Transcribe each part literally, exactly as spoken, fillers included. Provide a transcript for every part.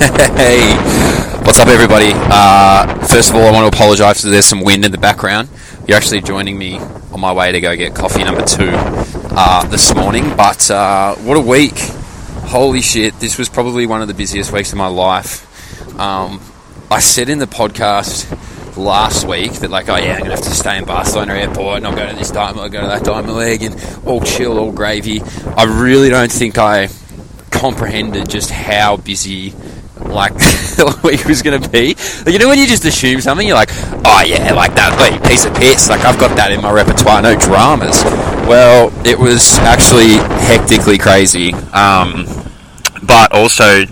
Hey, what's up everybody? Uh, first of all, I want to apologise that there's some wind in the background. You're actually joining me on my way to go get coffee number two uh, this morning, but uh, what a week. Holy shit, this was probably one of the busiest weeks of my life. Um, I said in the podcast last week that like, oh yeah, I'm going to have to stay in Barcelona airport and I'll go to this time, I'll go to that time of leg and all chill, all gravy. I really don't think I comprehended just how busy like the week was going to be. Like, you know when you just assume something, you're like, oh yeah, like that week, piece of piss, like I've got that in my repertoire, no dramas. Well, it was actually hectically crazy, um, but also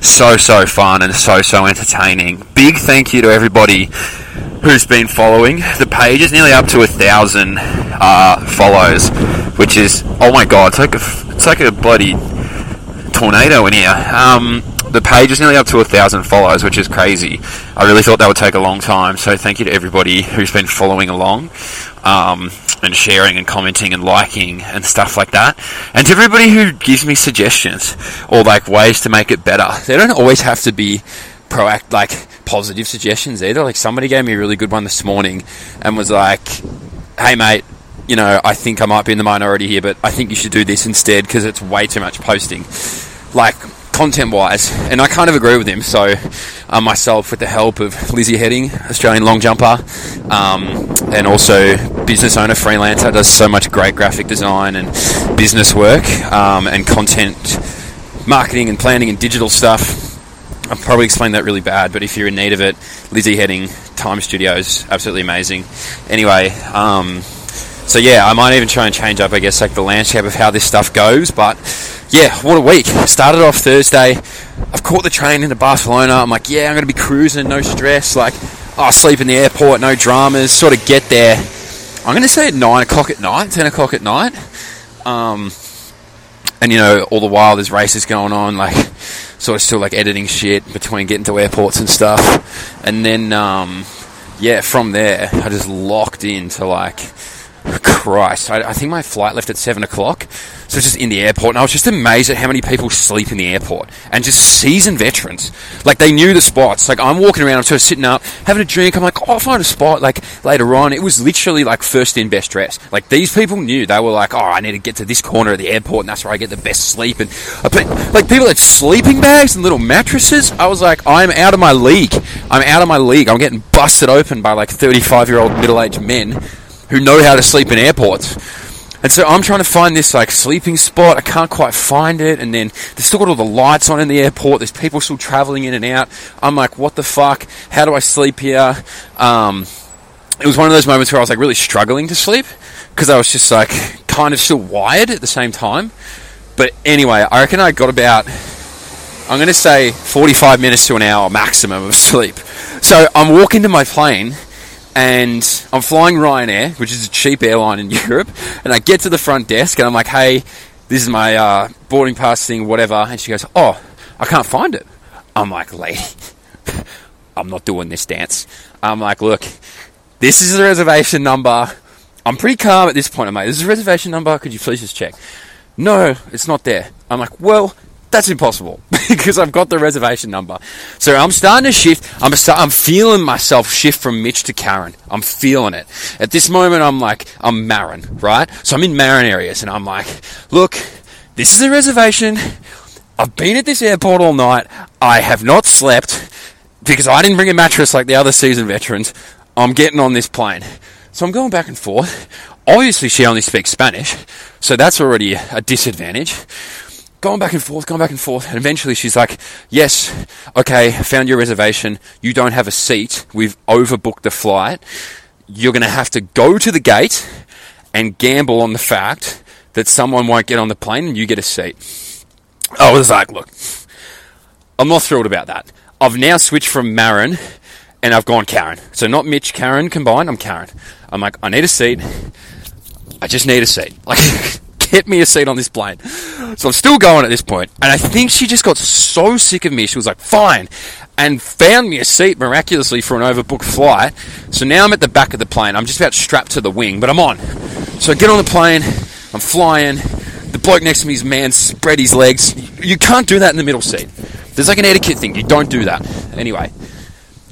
so, so fun and so, so entertaining. Big thank you to everybody who's been following. The page is nearly up to a thousand uh, follows, which is, oh my god, it's like a, it's like a bloody tornado in here. Um, the page is nearly up to a thousand follows, which is crazy. I really thought that would take a long time, so thank you to everybody who's been following along, um, and sharing and commenting and liking and stuff like that, and to everybody who gives me suggestions or like ways to make it better. They don't always have to be proact like positive suggestions either. Like somebody gave me a really good one this morning and was like, hey mate, you know, I think I might be in the minority here, but I think you should do this instead because it's way too much posting, like content-wise. And I kind of agree with him. So uh, myself, with the help of Lizzie Heading, Australian long jumper, um, and also business owner, freelancer, does so much great graphic design and business work, um, and content marketing and planning and digital stuff. I've probably explained that really bad, but if you're in need of it, Lizzie Heading, Time Studios, absolutely amazing. Anyway, um... so yeah, I might even try and change up, I guess, like the landscape of how this stuff goes. But yeah, what a week. Started off Thursday. I've caught the train into Barcelona. I'm like, yeah, I'm going to be cruising, no stress. Like, I'll sleep in the airport, no dramas. Sort of get there, I'm going to say at nine o'clock at night, ten o'clock at night. Um, and, you know, all the while there's races going on. Like, sort of still like editing shit between getting to airports and stuff. And then, um, yeah, from there, I just locked into like... Christ, I, I think my flight left at seven o'clock, so I was just in the airport, and I was just amazed at how many people sleep in the airport, and just seasoned veterans, like they knew the spots. Like I'm walking around, I'm sort of sitting up, having a drink, I'm like, oh, I'll find a spot, like later on. It was literally like first in, best dressed. Like these people knew, they were like, oh, I need to get to this corner of the airport, and that's where I get the best sleep, and I put, like people had sleeping bags and little mattresses. I was like, I'm out of my league, I'm out of my league, I'm getting busted open by like thirty-five year old middle-aged men who know how to sleep in airports. And so I'm trying to find this like sleeping spot. I can't quite find it. And then they've still got all the lights on in the airport. There's people still traveling in and out. I'm like, what the fuck? How do I sleep here? Um, it was one of those moments where I was like really struggling to sleep because I was just like kind of still wired at the same time. But anyway, I reckon I got about, I'm going to say forty-five minutes to an hour maximum of sleep. So I'm walking to my plane, and I'm flying Ryanair, which is a cheap airline in Europe, and I get to the front desk, and I'm like, hey, this is my uh, boarding pass thing, whatever, and she goes, oh, I can't find it. I'm like, lady, I'm not doing this dance. I'm like, look, this is the reservation number. I'm pretty calm at this point. I'm like, this is the reservation number, could you please just check? No, it's not there. I'm like, well... that's impossible because I've got the reservation number. So I'm starting to shift. I'm start, I'm feeling myself shift from Mitch to Karen. I'm feeling it. At this moment, I'm like, I'm Marin, right? So I'm in Marin areas and I'm like, look, this is a reservation. I've been at this airport all night. I have not slept because I didn't bring a mattress like the other seasoned veterans. I'm getting on this plane. So I'm going back and forth. Obviously, she only speaks Spanish. So that's already a disadvantage. Going back and forth, going back and forth, and eventually she's like, yes, okay, found your reservation, you don't have a seat, we've overbooked the flight, you're going to have to go to the gate and gamble on the fact that someone won't get on the plane and you get a seat. I was like, look, I'm not thrilled about that. I've now switched from Marin and I've gone Karen. So not Mitch, Karen combined, I'm Karen. I'm like, I need a seat, I just need a seat. Like... get me a seat on this plane. So I'm still going at this point, and I think she just got so sick of me, she was like, fine, and found me a seat miraculously for an overbooked flight. So now I'm at the back of the plane, I'm just about strapped to the wing, but I'm on. So I get on the plane, I'm flying, the bloke next to me is man spread his legs. You can't do that in the middle seat. There's like an etiquette thing. You don't do that. Anyway,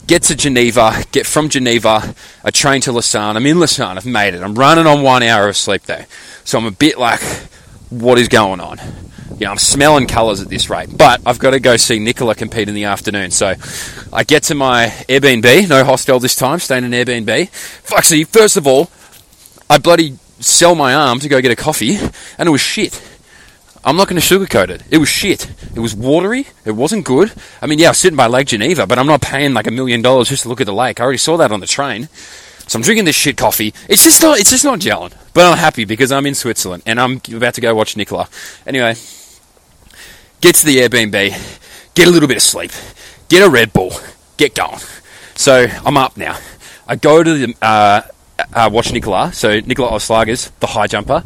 get to Geneva, get from Geneva, I train to Lausanne. I'm in Lausanne. I've made it. I'm running on one hour of sleep there. So I'm a bit like, what is going on? You know, I'm smelling colours at this rate. But I've got to go see Nicola compete in the afternoon. So I get to my Airbnb, no hostel this time, staying in an Airbnb. Actually, first of all, I bloody sell my arm to go get a coffee, and it was shit. I'm not going to sugarcoat it. It was shit. It was watery. It wasn't good. I mean, yeah, I was sitting by Lake Geneva, but I'm not paying like a million dollars just to look at the lake. I already saw that on the train. So I'm drinking this shit coffee. It's just not, it's just not gelling. But I'm happy because I'm in Switzerland and I'm about to go watch Nicola. Anyway, get to the Airbnb, get a little bit of sleep, get a Red Bull, get going. So I'm up now. I go to the, uh, uh, watch Nicola. So Nicola Olyslagers, the high jumper.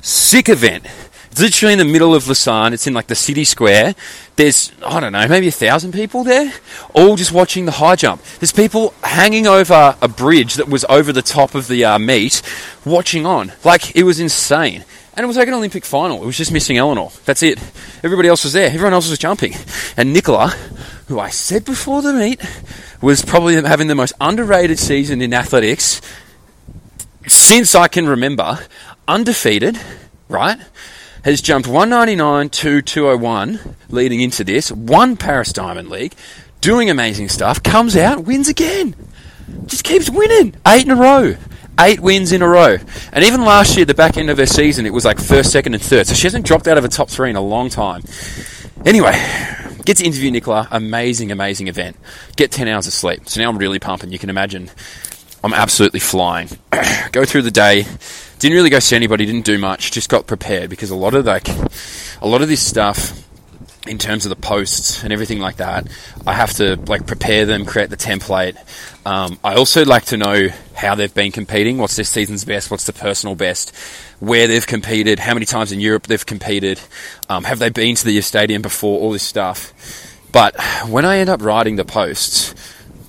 Sick event. It's literally in the middle of Lausanne. It's in like the city square. There's, I don't know, maybe a thousand people there, all just watching the high jump. There's people hanging over a bridge that was over the top of the uh, meet, watching on. Like, it was insane. And it was like an Olympic final. It was just missing Eleanor. That's it. Everybody else was there. Everyone else was jumping. And Nicola, who I said before the meet, was probably having the most underrated season in athletics since I can remember. Undefeated, right? Has jumped one ninety-nine to two oh one leading into this, won Paris Diamond League, doing amazing stuff, comes out, wins again. Just keeps winning. Eight in a row. Eight wins in a row. And even last year, the back end of her season, it was like first, second, and third. So she hasn't dropped out of a top three in a long time. Anyway, get to interview Nicola. Amazing, amazing event. Get ten hours of sleep. So now I'm really pumping. You can imagine I'm absolutely flying. Go through the day. Didn't really go see anybody, didn't do much, just got prepared because a lot of like, a lot of this stuff in terms of the posts and everything like that, I have to like prepare them, create the template. Um, I also like to know how they've been competing, what's this season's best, what's the personal best, where they've competed, how many times in Europe they've competed, um, have they been to the stadium before, all this stuff. But when I end up writing the posts,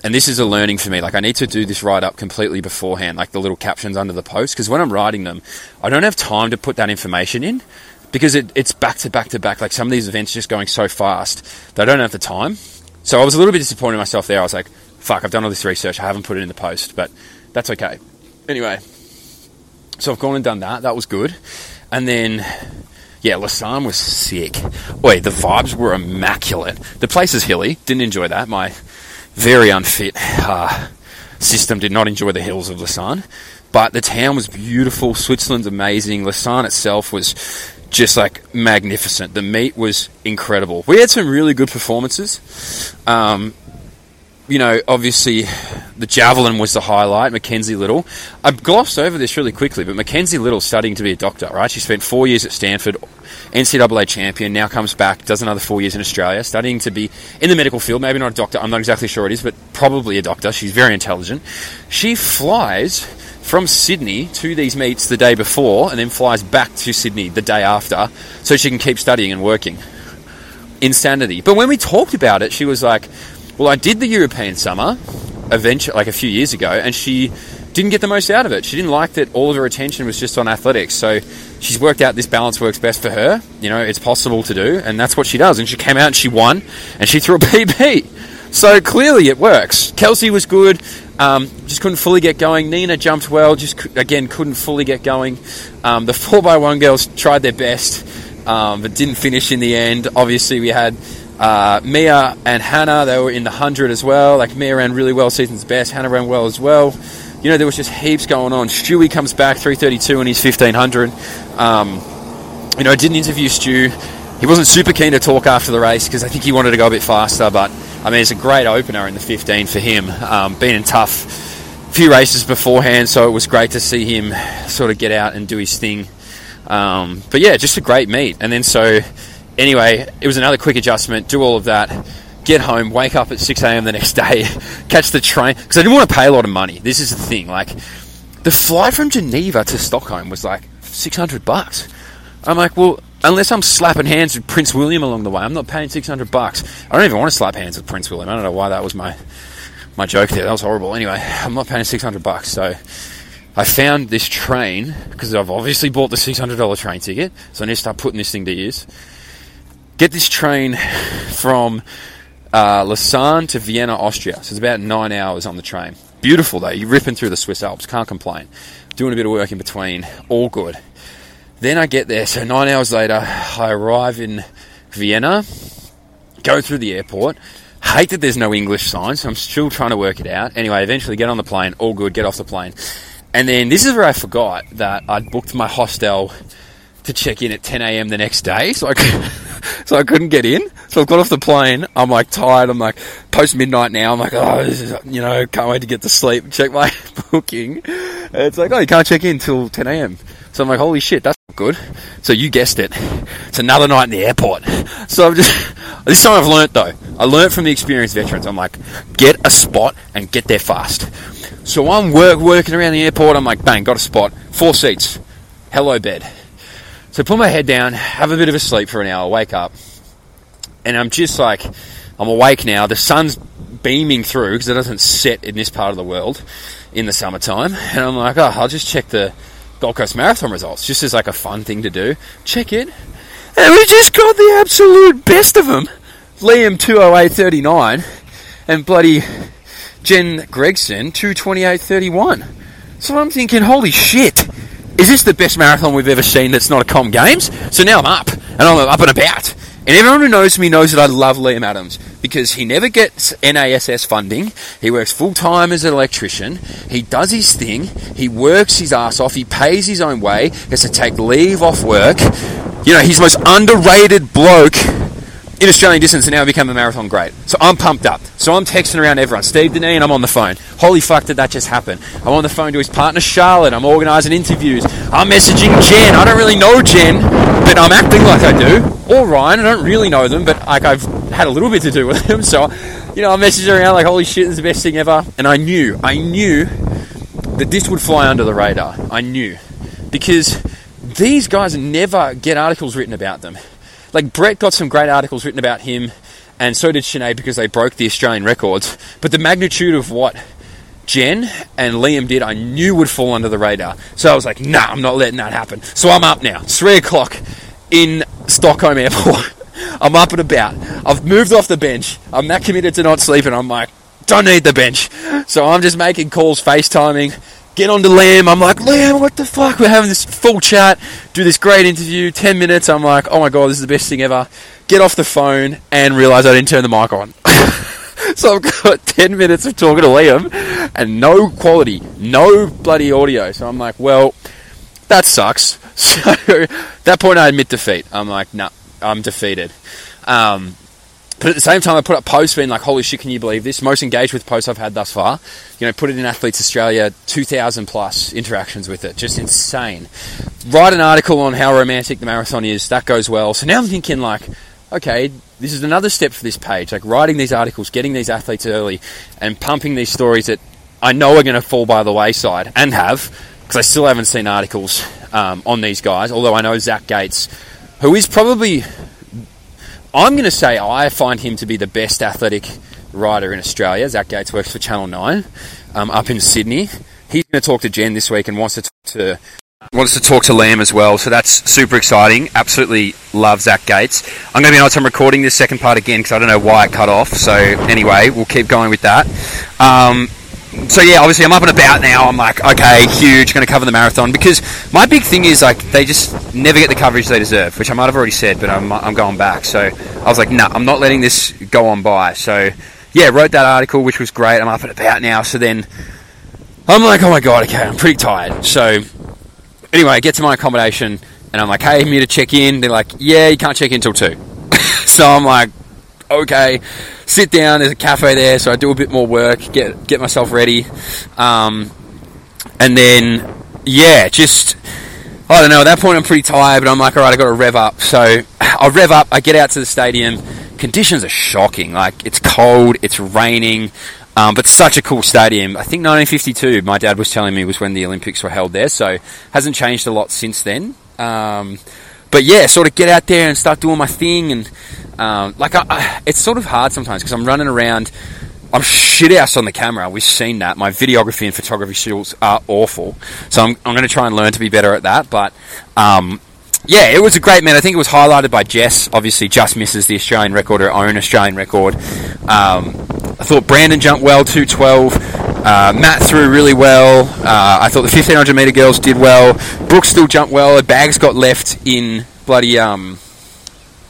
and this is a learning for me. Like, I need to do this write-up completely beforehand, like the little captions under the post, because when I'm writing them, I don't have time to put that information in because it, it's back to back to back. Like, some of these events are just going so fast that I don't have the time. So I was a little bit disappointed in myself there. I was like, fuck, I've done all this research. I haven't put it in the post, but that's okay. Anyway, so I've gone and done that. That was good. And then... yeah, Lausanne was sick. Oi, the vibes were immaculate. The place is hilly. Didn't enjoy that. My very unfit uh, system did not enjoy the hills of Lausanne. But the town was beautiful. Switzerland's amazing. Lausanne itself was just, like, magnificent. The meet was incredible. We had some really good performances. Um, you know, obviously, the javelin was the highlight. Mackenzie Little. I glossed over this really quickly, but Mackenzie Little studying to be a doctor, right? She spent four years at Stanford, N C A A champion, now comes back, does another four years in Australia, studying to be in the medical field, maybe not a doctor, I'm not exactly sure it is, but probably a doctor. She's very intelligent. She flies from Sydney to these meets the day before and then flies back to Sydney the day after so she can keep studying and working. Insanity. But when we talked about it, she was like, well, I did the European summer eventually, like a few years ago, and she didn't get the most out of it. She didn't like that all of her attention was just on athletics. So she's worked out this balance works best for her. You know, it's possible to do, and that's what she does. And she came out and she won, and she threw a P B. So clearly it works. Kelsey was good, um, just couldn't fully get going. Nina jumped well, just again couldn't fully get going. Um, the four by one girls tried their best, um, but didn't finish in the end. Obviously, we had... Uh, Mia and Hannah, they were in the one hundred as well. Like, Mia ran really well, season's best. Hannah ran well as well. You know, there was just heaps going on. Stewie comes back, three thirty-two, and he's fifteen hundred. Um, you know, I didn't interview Stu. He wasn't super keen to talk after the race because I think he wanted to go a bit faster. But, I mean, it's a great opener in the fifteen for him. Um, been in tough few races beforehand, so it was great to see him sort of get out and do his thing. Um, but, yeah, just a great meet. And then so... anyway, it was another quick adjustment, do all of that, get home, wake up at six a.m. the next day, catch the train. Because I didn't want to pay a lot of money. This is the thing. Like, the flight from Geneva to Stockholm was like six hundred bucks. I'm like, well, unless I'm slapping hands with Prince William along the way, I'm not paying six hundred bucks. I don't even want to slap hands with Prince William. I don't know why that was my my joke there. That was horrible. Anyway, I'm not paying six hundred bucks, so... I found this train, because I've obviously bought the six hundred dollars train ticket, so I need to start putting this thing to use. get this train from uh, Lausanne to Vienna, Austria. So it's about nine hours on the train. Beautiful, though. You're ripping through the Swiss Alps. Can't complain. Doing a bit of work in between. All good. Then I get there. So nine hours later, I arrive in Vienna, go through the airport. Hate that there's no English sign, so I'm still trying to work it out. Anyway, eventually get on the plane. All good. Get off the plane. And then this is where I forgot that I'd booked my hostel to check in at ten a.m. the next day. So I, so I couldn't get in. So I've got off the plane. I'm like tired. I'm like post midnight now. I'm like, oh, this is, you know, can't wait to get to sleep. Check my booking. And it's like, oh, you can't check in till ten a.m. So I'm like, holy shit, that's not good. So you guessed it. It's another night in the airport. So I'm just, this time I've learnt though. I learnt from the experienced veterans. I'm like, get a spot and get there fast. So I'm work, working around the airport. I'm like, bang, got a spot. Four seats. Hello, bed. So put my head down, have a bit of a sleep for an hour, wake up. And I'm just like, I'm awake now. The sun's beaming through because it doesn't set in this part of the world in the summertime. And I'm like, oh, I'll just check the Gold Coast Marathon results just as like a fun thing to do. Check it. And we just got the absolute best of them. Liam, two oh eight thirty-nine. And bloody Jen Gregson, two twenty-eight thirty-one. So I'm thinking, holy shit, is this the best marathon we've ever seen that's not a Com Games? So now I'm up, and I'm up and about. And everyone who knows me knows that I love Liam Adams because he never gets N A S S funding. He works full-time as an electrician. He does his thing. He works his ass off. He pays his own way. He has to take leave off work. You know, he's the most underrated bloke in Australian distance and now become a marathon great. So I'm pumped up. So I'm texting around everyone. Steve Dineen, and I'm on the phone. Holy fuck, did that just happen? I'm on the phone to his partner, Charlotte. I'm organising interviews. I'm messaging Jen. I don't really know Jen, but I'm acting like I do. Or Ryan. I don't really know them, but like I've had a little bit to do with them. So, you know, I'm messaging around like, holy shit, this is the best thing ever. And I knew, I knew that this would fly under the radar. I knew. Because these guys never get articles written about them. Like, Brett got some great articles written about him, and so did Sinead because they broke the Australian records. But the magnitude of what Jen and Liam did, I knew would fall under the radar. So I was like, nah, I'm not letting that happen. So I'm up now. It's three o'clock in Stockholm Airport. I'm up and about. I've moved off the bench. I'm that committed to not sleeping. I'm like, don't need the bench. So I'm just making calls, FaceTiming. Get on to Liam. I'm like, Liam, what the fuck? We're having this full chat, do this great interview, ten minutes. I'm like, oh my God, this is the best thing ever. Get off the phone and realise I didn't turn the mic on. So I've got ten minutes of talking to Liam and no quality, no bloody audio. So I'm like, well, that sucks. So at that point I admit defeat. I'm like, nah, I'm defeated. Um, But at the same time, I put up posts being like, holy shit, can you believe this? Most engaged with posts I've had thus far. You know, put it in Athletes Australia, two thousand plus interactions with it. Just insane. Write an article on how romantic the marathon is. That goes well. So now I'm thinking like, okay, this is another step for this page. Like writing these articles, getting these athletes early and pumping these stories that I know are going to fall by the wayside and have, because I still haven't seen articles um, on these guys. Although I know Zach Gates, who is probably... I'm going to say I find him to be the best athletic rider in Australia. Zach Gates works for Channel nine um, up in Sydney. He's going to talk to Jen this week and wants to talk to wants to talk to Liam as well. So that's super exciting. Absolutely love Zach Gates. I'm going to be honest, I'm recording this second part again because I don't know why it cut off. So anyway, we'll keep going with that. Um, so yeah, obviously I'm up and about now. I'm like, okay, huge, going to cover the marathon because my big thing is like they just never get the coverage they deserve, which I might have already said, but I'm I'm going back. So I was like, nah, I'm not letting this go on by. So yeah, wrote that article, which was great. I'm up and about now. So then I'm like, oh my God, okay, I'm pretty tired. So anyway, I get to my accommodation and I'm like, hey, I'm here to check in. They're like, yeah, you can't check in till two. So I'm like, okay, sit down, there's a cafe there, so I do a bit more work, get get myself ready, um, and then, yeah, just, I don't know, at that point I'm pretty tired, but I'm like, alright, I've got to rev up, so I rev up, I get out to the stadium, conditions are shocking, like, it's cold, it's raining, um, but such a cool stadium. I think nineteen fifty-two, my dad was telling me, was when the Olympics were held there, so hasn't changed a lot since then, um, but yeah, sort of get out there and start doing my thing, and um, like I, I, it's sort of hard sometimes because I'm running around, I'm shit-house on the camera. We've seen that. My videography and photography skills are awful, so I'm, I'm going to try and learn to be better at that. But um, yeah, it was a great man. I think it was highlighted by Jess. Obviously, just misses the Australian record, her own Australian record. Um, I thought Brandon jumped well, two twelve. Uh, Matt threw really well. Uh, I thought the fifteen hundred metre girls did well. Brooks still jumped well. Her bags got left in bloody... Um,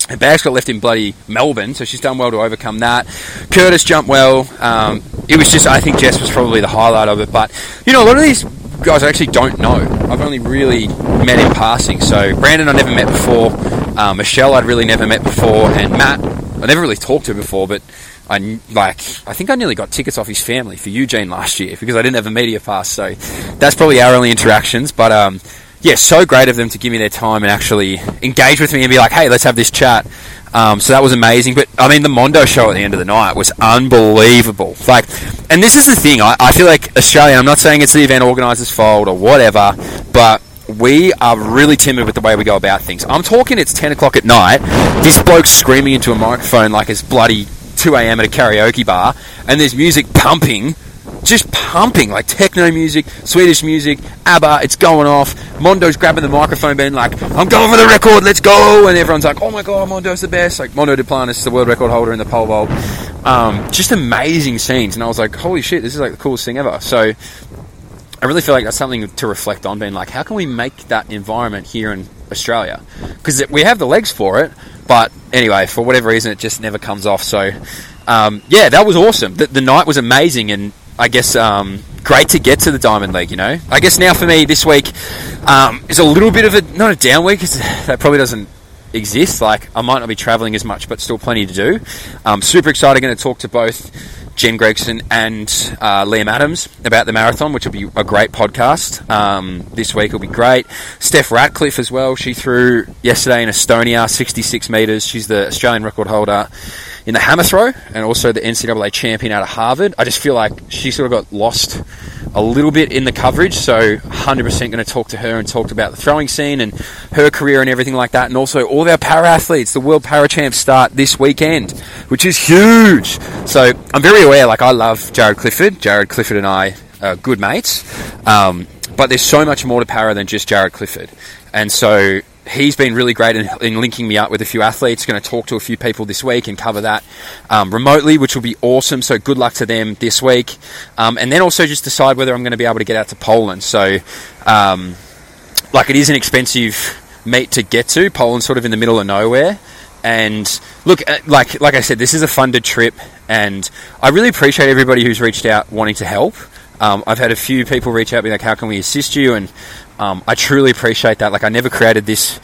her bags got left in bloody Melbourne, so she's done well to overcome that. Curtis jumped well. Um, it was just, I think Jess was probably the highlight of it. But, you know, a lot of these guys I actually don't know. I've only really met in passing. So Brandon I never met before. Um, Michelle I'd really never met before. And Matt, I never really talked to before, but I, like, I think I nearly got tickets off his family for Eugene last year because I didn't have a media pass. So that's probably our only interactions. But... Um, yeah, so great of them to give me their time and actually engage with me and be like, hey, let's have this chat. Um, so that was amazing. But, I mean, the Mondo show at the end of the night was unbelievable. Like, and this is the thing. I, I feel like Australia, I'm not saying it's the event organisers' fault or whatever, but we are really timid with the way we go about things. I'm talking it's ten o'clock at night. This bloke's screaming into a microphone like it's bloody two a.m. at a karaoke bar, and there's music pumping. Just pumping, like techno music, Swedish music, ABBA, it's going off. Mondo's grabbing the microphone, being like, I'm going for the record, let's go. And everyone's like, oh my God, Mondo's the best. Like, Mondo Duplantis, the world record holder in the pole vault. Um, just amazing scenes. And I was like, holy shit, this is like the coolest thing ever. So I really feel like that's something to reflect on, being like, how can we make that environment here in Australia? Because we have the legs for it, but anyway, for whatever reason, it just never comes off. So um, yeah, that was awesome. The, the night was amazing, and I guess um, great to get to the Diamond League, you know. I guess now for me this week um, is a little bit of a, not a down week, because that probably doesn't exist. Like, I might not be travelling as much, but still plenty to do. Um, super excited, going to talk to both Jen Gregson and uh, Liam Adams about the marathon, which will be a great podcast. Um, this week will be great. Steph Ratcliffe as well. She threw yesterday in Estonia, sixty-six metres. She's the Australian record holder in the hammer throw, and also the N C double A champion out of Harvard. I just feel like she sort of got lost a little bit in the coverage, so one hundred percent going to talk to her and talk about the throwing scene and her career and everything like that, and also all of our para-athletes. The World Para Champs start this weekend, which is huge. So I'm very aware, like, I love Jared Clifford. Jared Clifford and I are good mates, um, but there's so much more to para than just Jared Clifford, and so... he's been really great in, in linking me up with a few athletes. Going to talk to a few people this week and cover that um, remotely, which will be awesome. So good luck to them this week. Um, and then also just decide whether I'm going to be able to get out to Poland. So, um, like, it is an expensive meet to get to. Poland's sort of in the middle of nowhere. And look, like like I said, this is a funded trip. And I really appreciate everybody who's reached out wanting to help. Um, I've had a few people reach out and be like, how can we assist you? And um, I truly appreciate that. Like, I never created this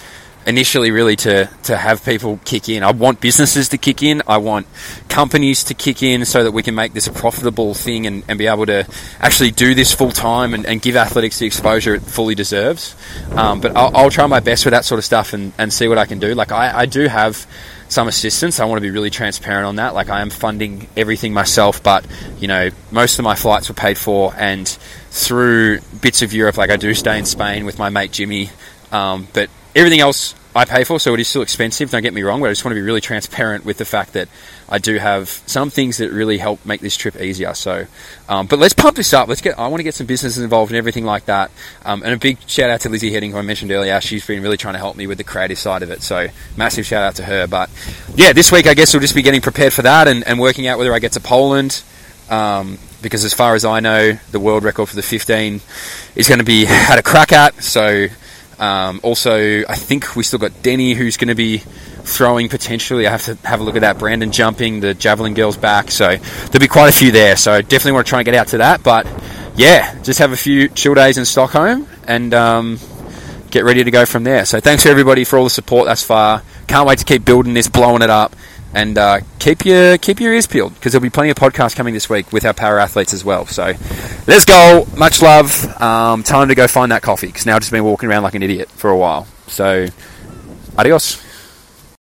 initially really to, to have people kick in. I want businesses to kick in. I want companies to kick in so that we can make this a profitable thing and, and be able to actually do this full time and, and give athletics the exposure it fully deserves. Um, but I'll, I'll try my best with that sort of stuff and, and see what I can do. Like, I, I do have... some assistance. I want to be really transparent on that. Like, I am funding everything myself, but, you know, most of my flights were paid for, and through bits of Europe, like, I do stay in Spain with my mate Jimmy, um, but everything else I pay for, so it is still expensive, don't get me wrong, but I just want to be really transparent with the fact that I do have some things that really help make this trip easier. So, um, but let's pump this up. Let's get. I want to get some businesses involved and everything like that. Um, and a big shout out to Lizzie Heading, who I mentioned earlier. She's been really trying to help me with the creative side of it. So massive shout out to her. But yeah, this week I guess we'll just be getting prepared for that and, and working out whether I get to Poland. Um, because as far as I know, the world record for the fifteen is going to be had a crack at. So. Um, also, I think we still got Denny, who's going to be throwing potentially. I have to have a look at that. Brandon jumping, the javelin girls back. So there'll be quite a few there. So definitely want to try and get out to that. But yeah, just have a few chill days in Stockholm and um, get ready to go from there. So thanks to everybody for all the support thus far. Can't wait to keep building this, blowing it up, and uh, keep your keep your ears peeled, because there'll be plenty of podcasts coming this week with our para athletes as well. So let's go. Much love. Um, time to go find that coffee, because now I've just been walking around like an idiot for a while. So adios.